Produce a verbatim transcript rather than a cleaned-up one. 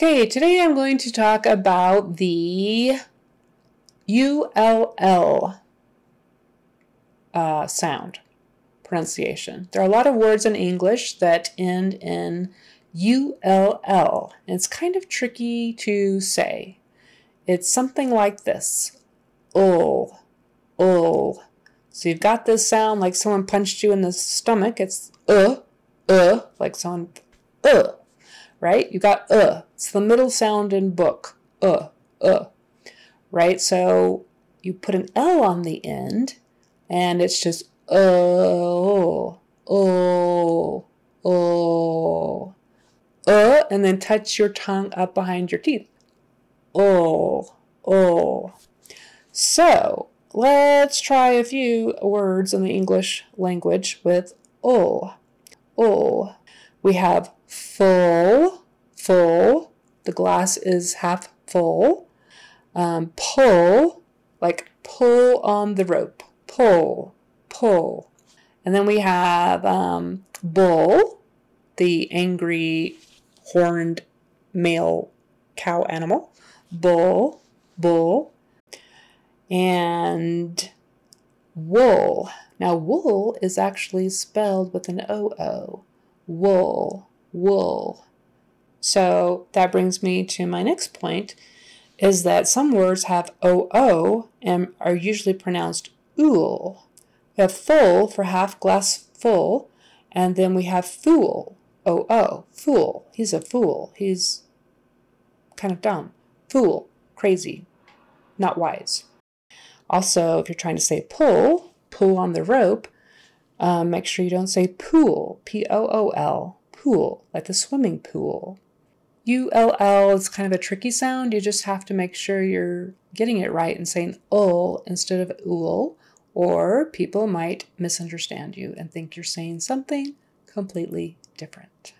Okay, today I'm going to talk about the U L L uh, sound pronunciation. There are a lot of words in English that end in U L L. It's kind of tricky to say. It's something like this. Ull, ull. So you've got this sound like someone punched you in the stomach. It's uh, uh, like someone uh, right? You got uh. It's the middle sound in book. Uh, uh. Right? So you put an L on the end and it's just oh, oh, oh, uh, and then touch your tongue up behind your teeth. Oh, oh. So let's try a few words in the English language with oh, oh. We have full, full. The glass is half full. Um, pull, like pull on the rope. Pull. Pull. And then we have um, bull, the angry horned male cow animal. Bull, bull. And wool. Now wool is actually spelled with an O O. Wool, wool. So that brings me to my next point, is that some words have O O and are usually pronounced ool. We have full for half glass full, and then we have fool, O O, fool. He's a fool. He's kind of dumb. Fool, crazy, not wise. Also, if you're trying to say pull, pull on the rope, um, make sure you don't say pool, P O O L, pool, like the swimming pool. U L L is kind of a tricky sound. You just have to make sure you're getting it right and saying ul instead of ool. Or people might misunderstand you and think you're saying something completely different.